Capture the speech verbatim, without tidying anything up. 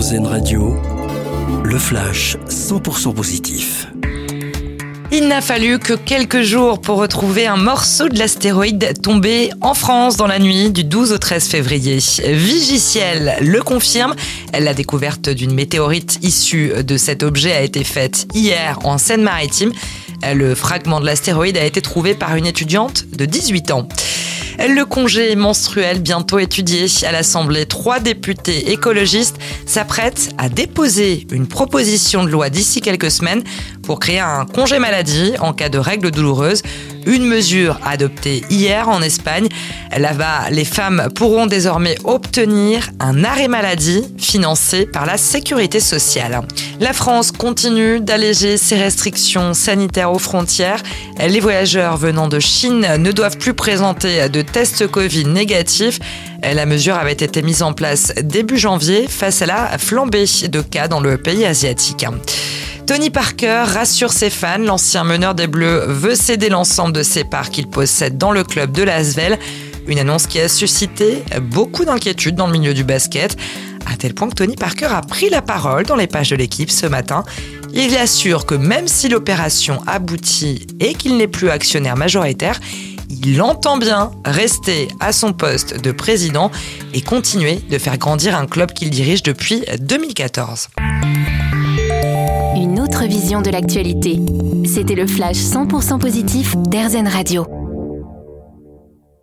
Air Zen Radio, le flash cent pour cent positif. Il n'a fallu que quelques jours pour retrouver un morceau de l'astéroïde tombé en France dans la nuit du douze au treize février. Vigiciel le confirme. La découverte d'une météorite issue de cet objet a été faite hier en Seine-Maritime. Le fragment de l'astéroïde a été trouvé par une étudiante de dix-huit ans. Le congé menstruel bientôt étudié à l'Assemblée, trois députés écologistes s'apprêtent à déposer une proposition de loi d'ici quelques semaines pour créer un congé maladie en cas de règles douloureuses. Une mesure adoptée hier en Espagne. Là-bas, les femmes pourront désormais obtenir un arrêt maladie financé par la sécurité sociale. La France continue d'alléger ses restrictions sanitaires aux frontières. Les voyageurs venant de Chine ne doivent plus présenter de tests Covid négatifs. La mesure avait été mise en place début janvier face à la flambée de cas dans le pays asiatique. Tony Parker rassure ses fans, l'ancien meneur des Bleus veut céder l'ensemble de ses parts qu'il possède dans le club de l'A S V E L, une annonce qui a suscité beaucoup d'inquiétudes dans le milieu du basket, à tel point que Tony Parker a pris la parole dans les pages de l'équipe ce matin. Il assure que même si l'opération aboutit et qu'il n'est plus actionnaire majoritaire, il entend bien rester à son poste de président et continuer de faire grandir un club qu'il dirige depuis deux mille quatorze. Une autre vision de l'actualité. C'était le flash cent pour cent positif d'Air Zen Radio.